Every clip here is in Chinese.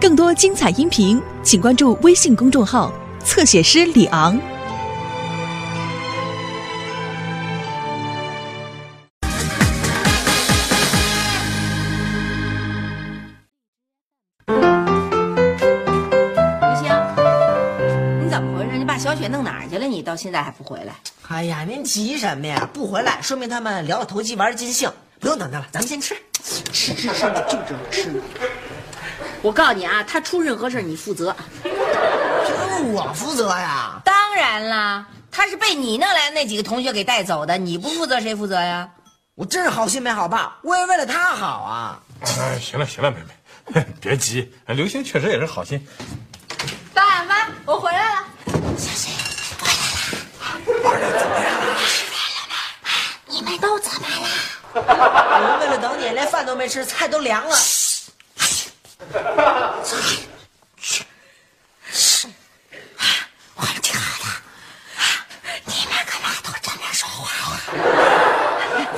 更多精彩音频，请关注微信公众号“侧写师李昂”。刘星，你怎么回事？你把小雪弄哪儿去了？你到现在还不回来？哎呀，您急什么呀？不回来，说明他们聊了投机，玩了尽兴。不用等他了，咱们先吃。吃，你就知道吃呢。我告诉你啊，他出任何事你负责。我负责呀？当然啦，他是被你弄来的那几个同学给带走的，你不负责谁负责呀？我真是好心没好报，我也为了他好啊。哎，行了，妹妹，别急，刘星确实也是好心。爸妈，我回来了。小雪，回来了。怎么样了？吃饭了吗？你们都怎么了？我们为了等你，连饭都没吃，菜都凉了。去，我们挺好的，你们干嘛都这么说话呀？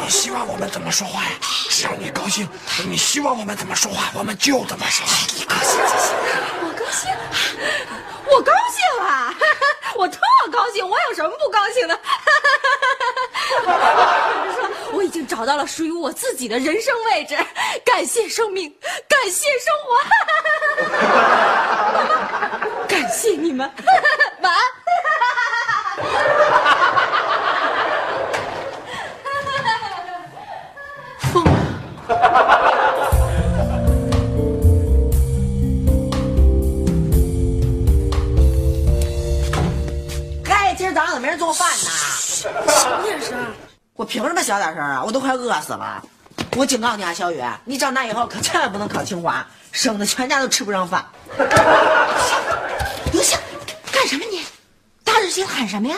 你希望我们怎么说话呀？只要你高兴，你希望我们怎么说话，我们就怎么说。你高兴就行了。我高兴啊！我特高兴，我有什么不高兴的？我已经找到了属于我自己的人生位置，感谢生命，感谢生活，感谢你们，晚安。疯了。哎，今儿早上怎么没人做饭呢？什么点声？我凭什么小点声啊？我都快饿死了！我警告你啊，小雨，你长大以后可千万不能考清华，省得全家都吃不上饭。刘星，干什么你？大日星喊什么呀？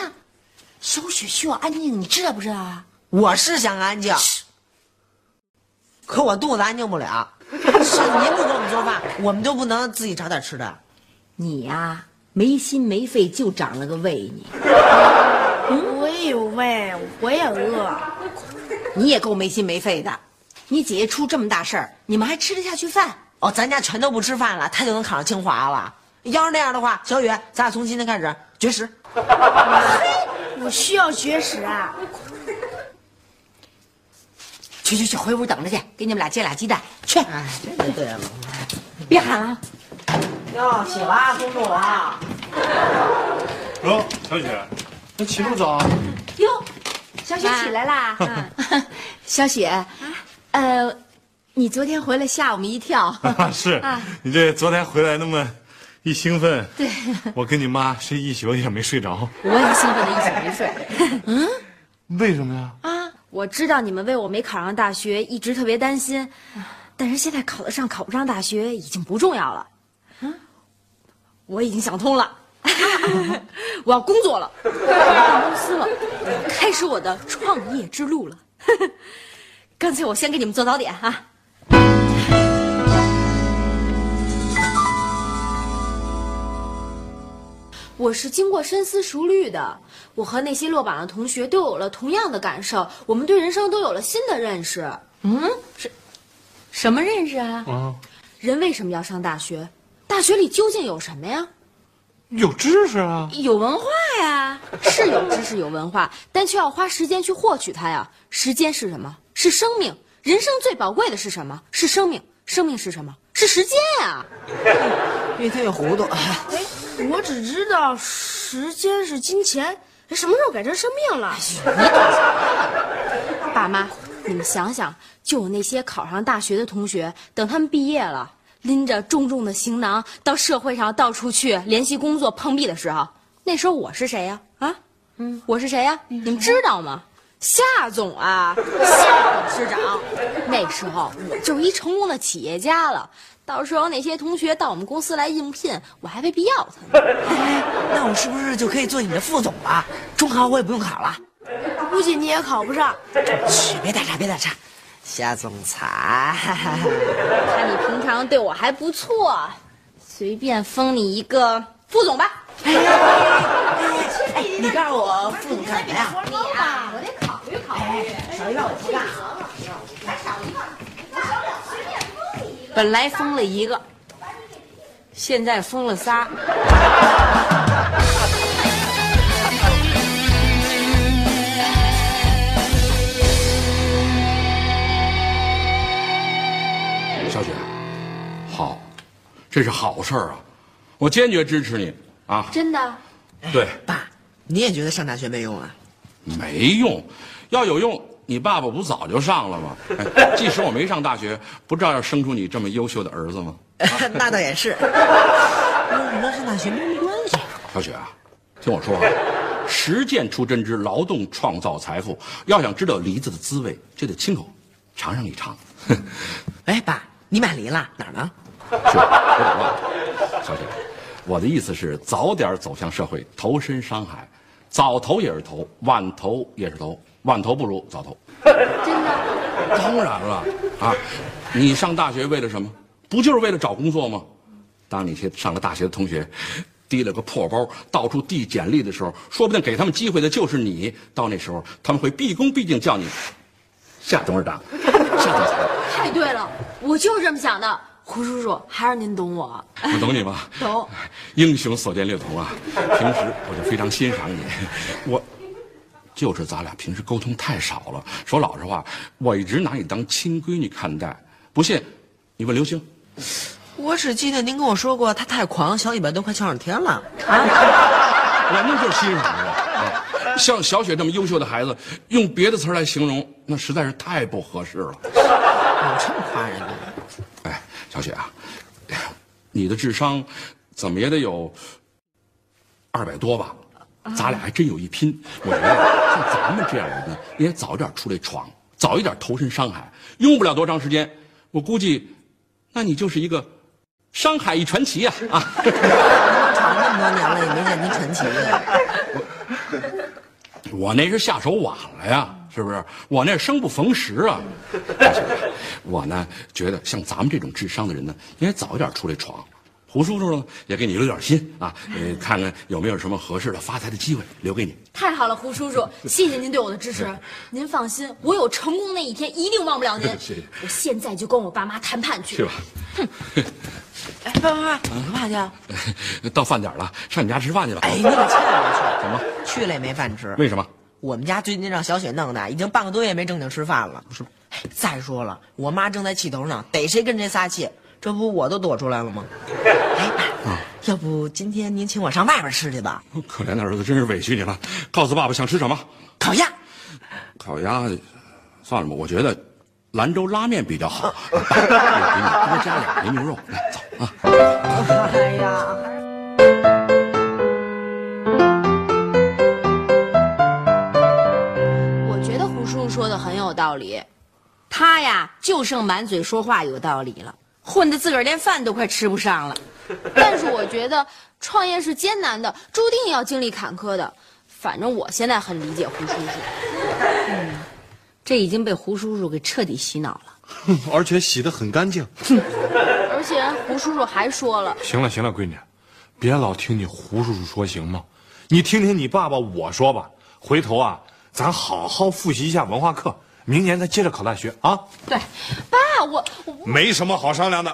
小雪需要安静，你知道不知道啊？我是想安静，可我肚子安静不了。是您不给我们做饭，我们就不能自己找点吃的。你呀，没心没肺就长了个胃你。我也有胃，我也饿。你也够没心没肺的，你姐姐出这么大事儿，你们还吃得下去饭？哦，咱家全都不吃饭了，她就能考上清华了？要是那样的话，小雨，咱俩从今天开始绝食。我需要绝食啊！去，回屋等着去，给你们俩煎俩鸡蛋去。哎，对了，别喊了。哟，起了，公主啊！哟，小雪。那起这么早啊？哟，小雪起来啦！小雪，你昨天回来吓我们一跳。是，你这昨天回来那么一兴奋，对，我跟你妈是一宿也没睡着。我也兴奋的一宿没睡。嗯？为什么呀？啊，我知道你们为我没考上大学一直特别担心，但是现在考得上考不上大学已经不重要了。啊，我已经想通了。我要工作了，我要办公司了，开始我的创业之路了。干脆我先给你们做早点啊！我是经过深思熟虑的，我和那些落榜的同学都有了同样的感受，我们对人生都有了新的认识。嗯，是，什么认识啊？啊，人为什么要上大学？大学里究竟有什么呀？有知识啊，有文化呀，是有知识有文化，但却要花时间去获取它呀。时间是什么？是生命。人生最宝贵的是什么？是生命。生命是什么？是时间呀。越听越糊涂。哎，我只知道时间是金钱，什么时候改成生命了？爸妈，你们想想，就有那些考上大学的同学，等他们毕业了。拎着重重的行囊到社会上到处去联系工作碰壁的时候，那时候我是谁呀？我是谁呀？你们知道吗？夏总啊，夏董事长。那时候我就是一成功的企业家了。到时候那些同学到我们公司来应聘，我还未必要他呢。那我是不是就可以做你的副总了？中考我也不用考了，估计你也考不上。嘘，别打岔。夏总裁，看你平常对我还不错，随便封你一个副总吧。哎，你告诉我副总干什么呀？你啊，我得考虑考虑。少一半我不干。少一半，我少两随便封你一个。本来封了一个，现在封了仨。小雪，好，这是好事儿啊，我坚决支持你啊！真的？对，爸，你也觉得上大学没用啊？没用，要有用，你爸爸不早就上了吗？哎，即使我没上大学，不照样生出你这么优秀的儿子吗？那倒也是，跟什么上大学没什么关系。小雪啊，听我说啊，实践出真知，劳动创造财富。要想知道梨子的滋味，就得亲口尝上一尝。哎，爸，你买梨了？哪儿呢？是，我给忘了。小雪，我的意思是早点走向社会，投身商海。早投也是投，晚投也是投，晚投不如早投。真的？当然了啊！你上大学为了什么？不就是为了找工作吗？当你些上了大学的同学，提了个破包到处递简历的时候，说不定给他们机会的就是你。到那时候，他们会毕恭毕敬叫你夏董事长、夏总裁。太对了，我就是这么想的。胡叔叔，还是您懂我。我懂你吗？懂。英雄所见略同啊！平时我就非常欣赏你。我就是咱俩平时沟通太少了。说老实话，我一直拿你当亲闺女看待。不信，你问刘星。我只记得您跟我说过，他太狂，小尾巴都快翘上天了。我们就是欣赏他、啊，像小雪这么优秀的孩子，用别的词来形容，那实在是太不合适了。有这么夸人的？哎，小雪啊，你的智商怎么也得有200多吧？咱俩还真有一拼。我觉得像咱们这样人呢，也早点出来闯，早一点投身商海，用不了多长时间，我估计。那你就是一个商海一传奇呀！啊，闯这么多年了，也没见您传奇呀。我那是下手晚了呀，是不是？我那生不逢时啊。我呢，觉得像咱们这种智商的人呢，应该早点出来闯。胡叔叔呢，也给你留点心啊，看看有没有什么合适的发财的机会留给你。太好了，胡叔叔，谢谢您对我的支持。您放心，我有成功那一天，一定忘不了您。谢谢。我现在就跟我爸妈谈判去。去吧。哼。哎，爸，你干嘛去？到饭点了，上你家吃饭去吧。哎，你可千万别去。怎么？去了也没饭吃。为什么？我们家最近让小雪弄的，已经半个多月没正经吃饭了。是。再说了，我妈正在气头上，逮谁跟谁撒气。这不我都躲出来了吗？哎爸，要不今天您请我上外边吃去吧？可怜的儿子，真是委屈你了。告诉爸爸想吃什么？烤鸭。烤鸭，算了吧，我觉得兰州拉面比较好。我给你多加2枚牛肉，来走啊！哎呀。我觉得胡叔说的很有道理，他呀就剩满嘴说话有道理了。混得自个儿连饭都快吃不上了，但是我觉得创业是艰难的，注定要经历坎坷的。反正我现在很理解胡叔叔，这已经被胡叔叔给彻底洗脑了，而且洗得很干净。而且胡叔叔还说了：“行了，闺女，别老听你胡叔叔说行吗？你听听你爸爸我说吧。回头啊，咱好好复习一下文化课。”明年再接着考大学啊！对，爸，我没什么好商量的。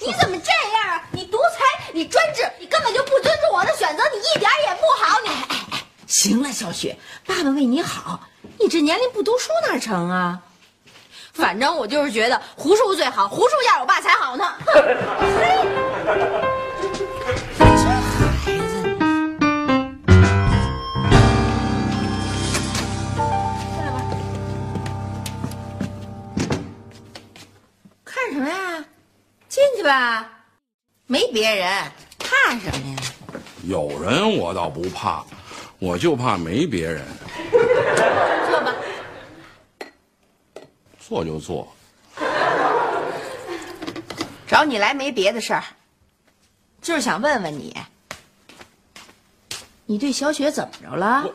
你怎么这样啊？你独裁，你专制，你根本就不尊重我的选择，你一点也不好。你哎，行了，小雪，爸爸为你好，你这年龄不读书哪成啊？反正我就是觉得胡叔最好，胡叔要我爸才好呢。进去吧，没别人，怕什么呀？有人我倒不怕，我就怕没别人。坐吧，坐就坐。找你来没别的事儿，就是想问问你，你对小雪怎么着了？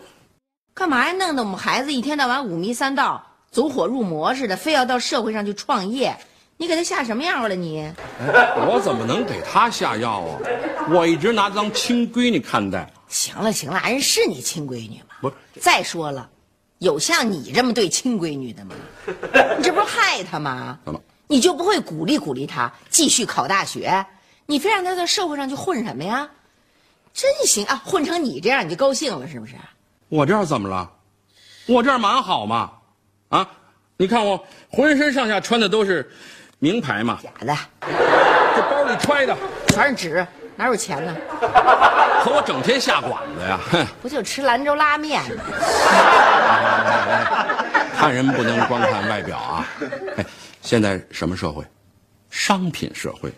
干嘛呀？弄得我们孩子一天到晚五迷三道、走火入魔似的，非要到社会上去创业。你给他下什么药了你？我怎么能给他下药啊？我一直拿当亲闺女看待。行了，人是你亲闺女吗？不是。再说了，有像你这么对亲闺女的吗？你这不是害她吗？怎么？你就不会鼓励鼓励她继续考大学？你非让他在社会上去混什么呀？真行啊，混成你这样你就高兴了是不是？我这样怎么了？我这样蛮好嘛，啊？你看我浑身上下穿的都是名牌嘛，假的。这包里揣的全是纸，哪有钱呢？可我整天下馆子呀，哼！不就吃兰州拉面吗？看人不能光看外表啊！哎，现在什么社会？商品社会。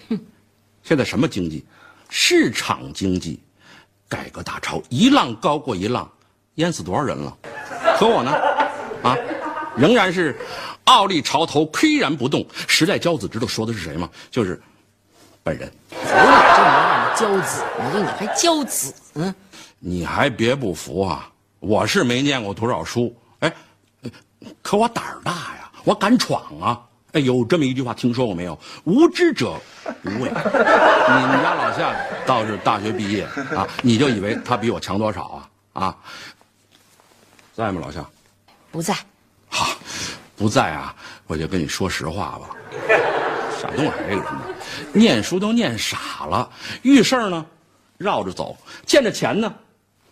现在什么经济？市场经济。改革大潮一浪高过一浪，淹死多少人了？可我呢？啊！仍然是傲立潮头，岿然不动。时代骄子知道说的是谁吗？就是本人。服你这骄子，你还骄子？嗯，你还别不服啊！我是没念过多少书，哎，可我胆儿大呀，我敢闯啊！哎，有这么一句话听说过没有？无知者无畏。你家老夏倒是大学毕业啊，你就以为他比我强多少啊？啊，在吗，老夏？不在。好，不在啊，我就跟你说实话吧。夏东海这个人呢，念书都念傻了，遇事儿呢，绕着走；见着钱呢，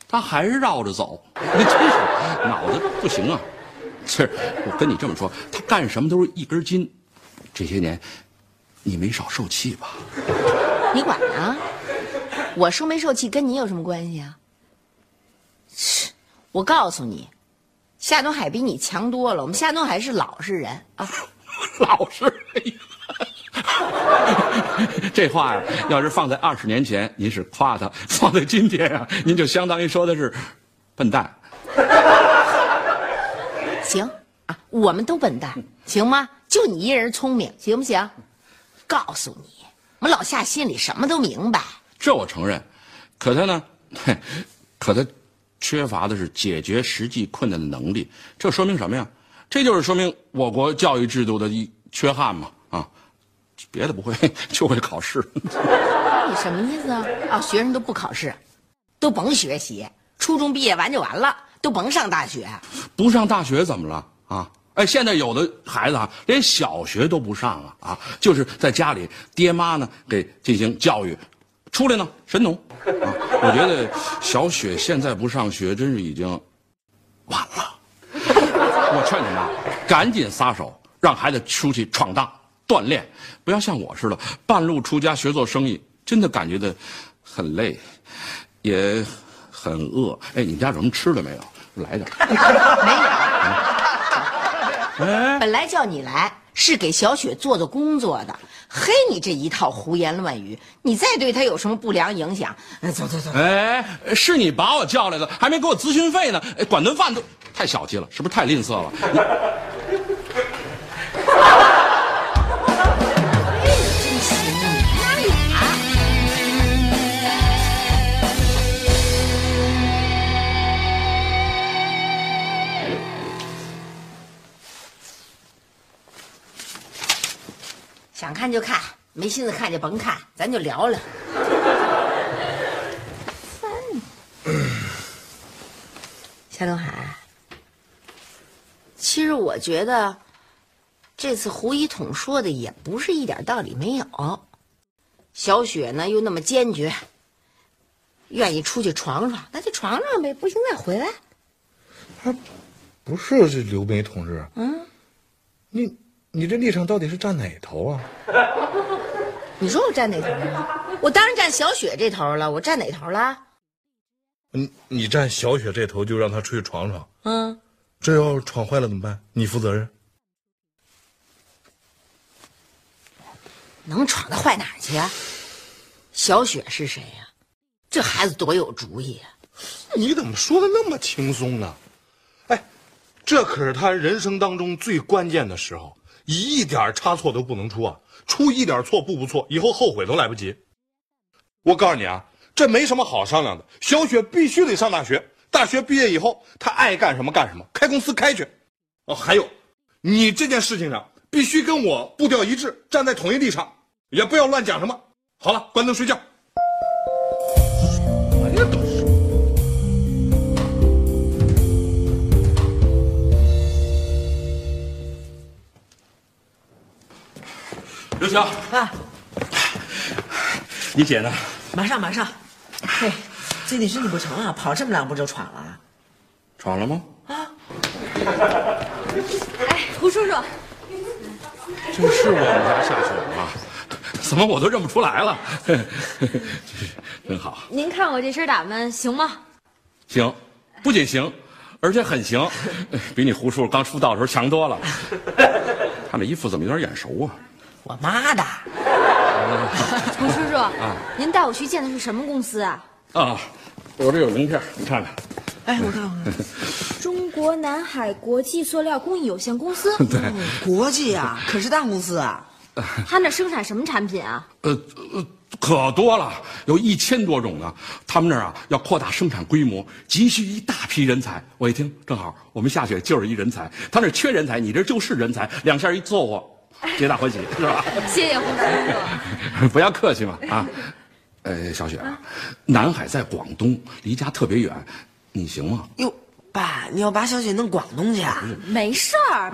他还是绕着走。你真是脑子不行啊！是，我跟你这么说，他干什么都是一根筋。这些年，你没少受气吧？你管啊！我受没受气跟你有什么关系啊？我告诉你。夏东海比你强多了，我们夏东海是老实人啊，老实人。这话呀，要是放在20年前，您是夸他；放在今天啊，您就相当于说的是笨蛋。行啊，我们都笨蛋，行吗？就你一人聪明，行不行？告诉你，我们老夏心里什么都明白。这我承认，可他呢，可他。缺乏的是解决实际困难的能力，这说明什么呀？这就是说明我国教育制度的一缺憾嘛！啊，别的不会，就会考试。你什么意思啊？啊，学生都不考试，都甭学习，初中毕业完就完了，都甭上大学。不上大学怎么了啊？哎，现在有的孩子啊，连小学都不上了啊，就是在家里爹妈呢给进行教育。出来呢，神农啊！我觉得小雪现在不上学，真是已经晚了。我劝你妈赶紧撒手，让孩子出去闯荡锻炼，不要像我似的半路出家学做生意，真的感觉的很累，也很饿。哎，你们家有什么吃的没有？来点。没有。哎，本来叫你来。是给小雪做做工作的，嘿，你这一套胡言乱语，你再对她有什么不良影响？走走走！哎，是你把我叫来的，还没给我咨询费呢，管顿饭都太小气了，是不是太吝啬了？想看就看，没心思看就甭看，咱就聊聊。夏东海，其实我觉得这次胡一统说的也不是一点道理没有。小雪呢又那么坚决，愿意出去闯闯，那就闯闯呗，不行再回来。他不是这刘梅同志，嗯，你这立场到底是站哪头啊？你说我站哪头啊？我当然站小雪这头了，我站哪头了？你站小雪这头就让她出去闯闯。嗯，这要闯坏了怎么办？你负责任。能闯到坏哪儿去啊？小雪是谁呀？这孩子多有主意啊！你怎么说的那么轻松呢？哎，这可是他人生当中最关键的时候。一点差错都不能出啊！出一点错步步错，以后后悔都来不及。我告诉你啊，这没什么好商量的。小雪必须得上大学，大学毕业以后，她爱干什么干什么，开公司开去。哦，还有，你这件事情上必须跟我步调一致，站在统一立场，也不要乱讲什么。好了，关灯睡觉。刘强啊，你姐呢？马上。嘿，这得是你不成啊，跑这么两步就喘了。喘了吗？啊。哎，胡叔叔，这是我们家下雪了，怎么我都认不出来了？真好。您看我这身打扮行吗？行，不仅行，而且很行，比你胡叔刚出道的时候强多了。看这衣服怎么有点眼熟啊？我妈的！胡叔叔，您带我去见的是什么公司啊？啊，我这有名片，你看看。哎，我看看，中国南海国际塑料工艺有限公司。对，国际啊，可是大公司啊。他那生产什么产品啊？可多了，有1000多种呢。他们那儿啊，要扩大生产规模，急需一大批人才。我一听，正好我们下雪就是一人才。他那缺人才，你这就是人才，两下一凑合。皆大欢喜是吧？谢谢胡叔叔，不要客气嘛啊！小雪啊，南海在广东，离家特别远，你行吗？哟，爸，你要把小雪弄广东去啊？没事儿。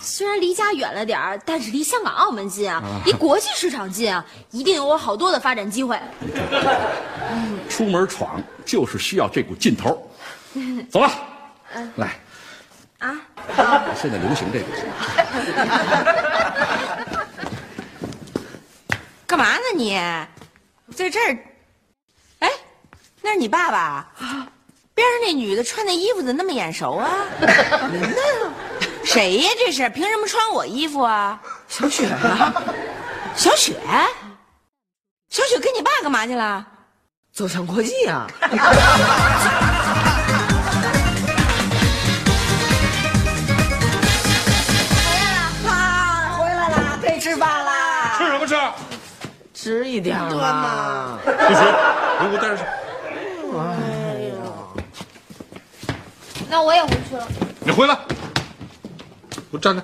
虽然离家远了点儿，但是离香港、澳门近啊，离国际市场近啊，一定有我好多的发展机会。出门闯就是需要这股劲头，走吧，来。啊！现在流行这个。干嘛呢你？在这儿？哎，那是你爸爸？边上那女的穿那衣服怎么那么眼熟啊？谁呀？这是凭什么穿我衣服啊？小雪啊！小雪跟你爸干嘛去了？走向国际啊！吃饭啦！吃什么吃？吃一点嘛。不行，你给我带上去。哎呀，那我也回去了。你回来，我站着。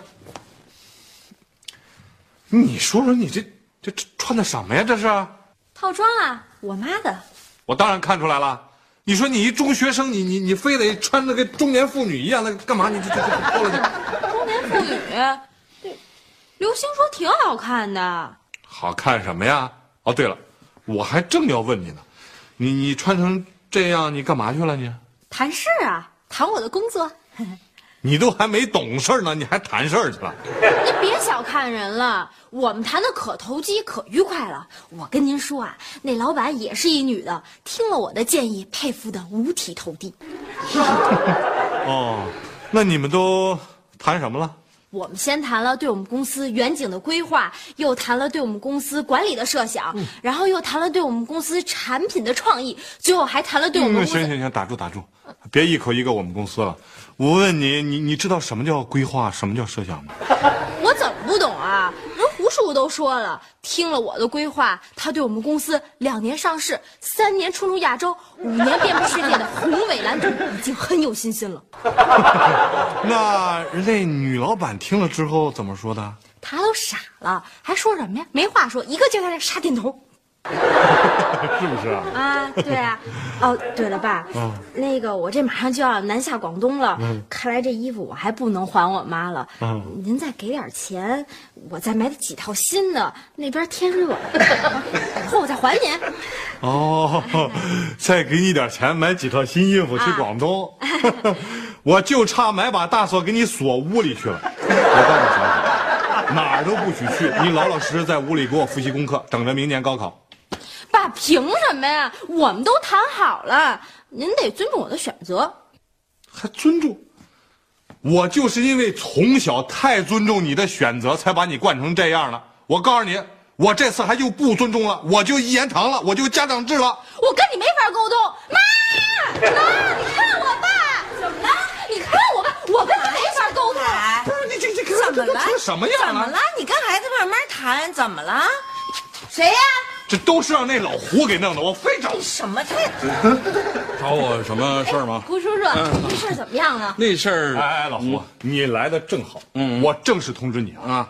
你说说你这穿的什么呀？这是套装啊，我妈的。我当然看出来了。你说你一中学生，你非得穿的跟中年妇女一样，那干嘛？你这中年妇女。流星说挺好看的，好看什么呀？哦，对了，我还正要问你呢，你穿成这样，你干嘛去了你？谈事啊，谈我的工作。你都还没懂事呢，你还谈事去了？你别小看人了，我们谈的可投机可愉快了。我跟您说啊，那老板也是一女的，听了我的建议，佩服的五体投地。哦，那你们都谈什么了？我们先谈了对我们公司远景的规划，又谈了对我们公司管理的设想，然后又谈了对我们公司产品的创意，最后还谈了对我们公司。行，打住，别一口一个我们公司了。我问你，你知道什么叫规划，什么叫设想吗？我怎么不懂啊？人胡叔都说了，听了我的规划，他对我们公司2年上市、3年冲入亚洲、5年遍布世界的宏伟蓝图，已经很有信心了。那人家女老板听了之后怎么说的？她都傻了，还说什么呀？没话说，一个劲儿在那傻点头。是不是啊？啊，对啊。哦，对了，爸，那个我这马上就要南下广东了，看来这衣服我还不能还我妈了。您再给点钱，我再买几套新的，那边天热，以后我再还您。哦，再给你点钱买几套新衣服去广东，我就差买把大锁给你锁屋里去了。我告诉你，小姐，哪儿都不许去，你老老实实在屋里给我复习功课，等着明年高考。爸，凭什么呀？我们都谈好了，您得尊重我的选择。还尊重？我就是因为从小太尊重你的选择，才把你惯成这样了。我告诉你，我这次还就不尊重了，我就一言堂了，我就家长制了。我跟你没法沟通。妈，你看我爸怎么了？你看我爸，我跟你没法沟通。不是你这怎么了？这什么样了？怎么了？你跟孩子慢慢谈，怎么了？谁呀？这都是让那老胡给弄的，我非找你什么事？找我什么事儿吗？胡叔叔，那事儿怎么样了？那事儿，哎，老胡，你来的正好，我正式通知你啊，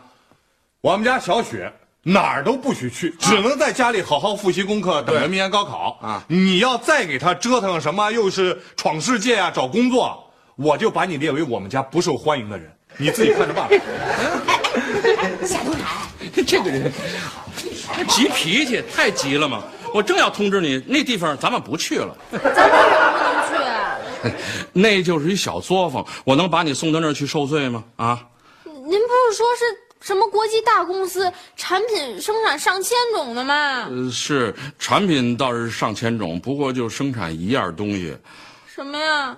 我们家小雪哪儿都不许去，只能在家里好好复习功课，等着明年高考啊。你要再给他折腾什么，又是闯世界啊，找工作，我就把你列为我们家不受欢迎的人，你自己看着办吧。夏东海，这个人。那急脾气太急了嘛！我正要通知你，那地方咱们不去了。咱们不能去啊？那就是一小作坊，我能把你送到那儿去受罪吗？啊？您不是说是？ 什么国际大公司产品生产上千种的吗？是产品倒是上千种，不过就生产一样东西。什么呀？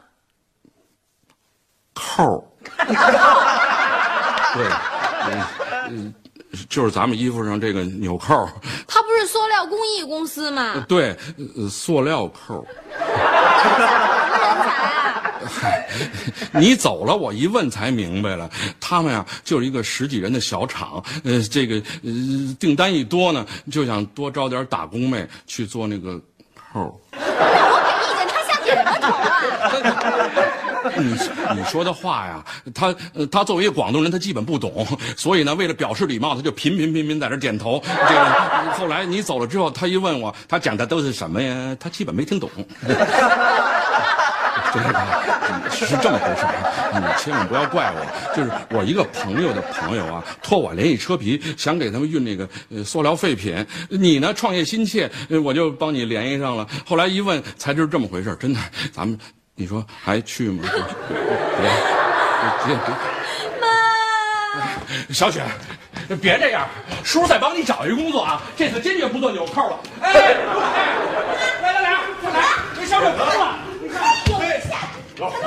扣。对，就是咱们衣服上这个纽扣。它不是塑料工艺公司吗？对，塑料扣。你走了，我一问才明白了。他们呀、就是一个十几人的小厂，这个订单一多呢，就想多招点打工妹去做那个扣。那我给意见，他想点什么头啊？你说的话呀，他作为一个广东人，他基本不懂，所以呢，为了表示礼貌，他就频在这点头。这个后来你走了之后，他一问我，他讲的都是什么呀？他基本没听懂。真是吧？是这么回事啊！你千万不要怪我，就是我一个朋友的朋友啊，托我联系车皮，想给他们运那个塑料废品。你呢，创业心切，我就帮你联系上了。后来一问才知道这么回事，真的。咱们，你说还去吗？别！妈！小雪，别这样，叔再帮你找一工作啊！这次坚决不做纽扣了。哎，来来来，快来！这小雪疯了，你看。 老何，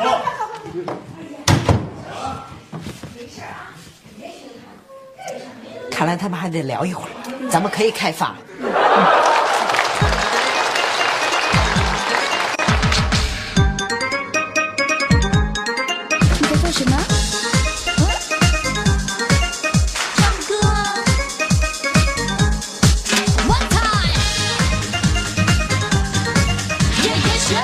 没事啊，别心疼。看来他们还得聊一会儿，咱们可以开饭了。你在做什么？嗯，唱歌啊。One time， yeah， sure。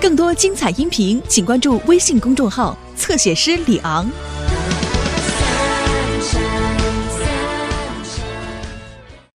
更多精彩音频，请关注微信公众号“侧写师李昂”。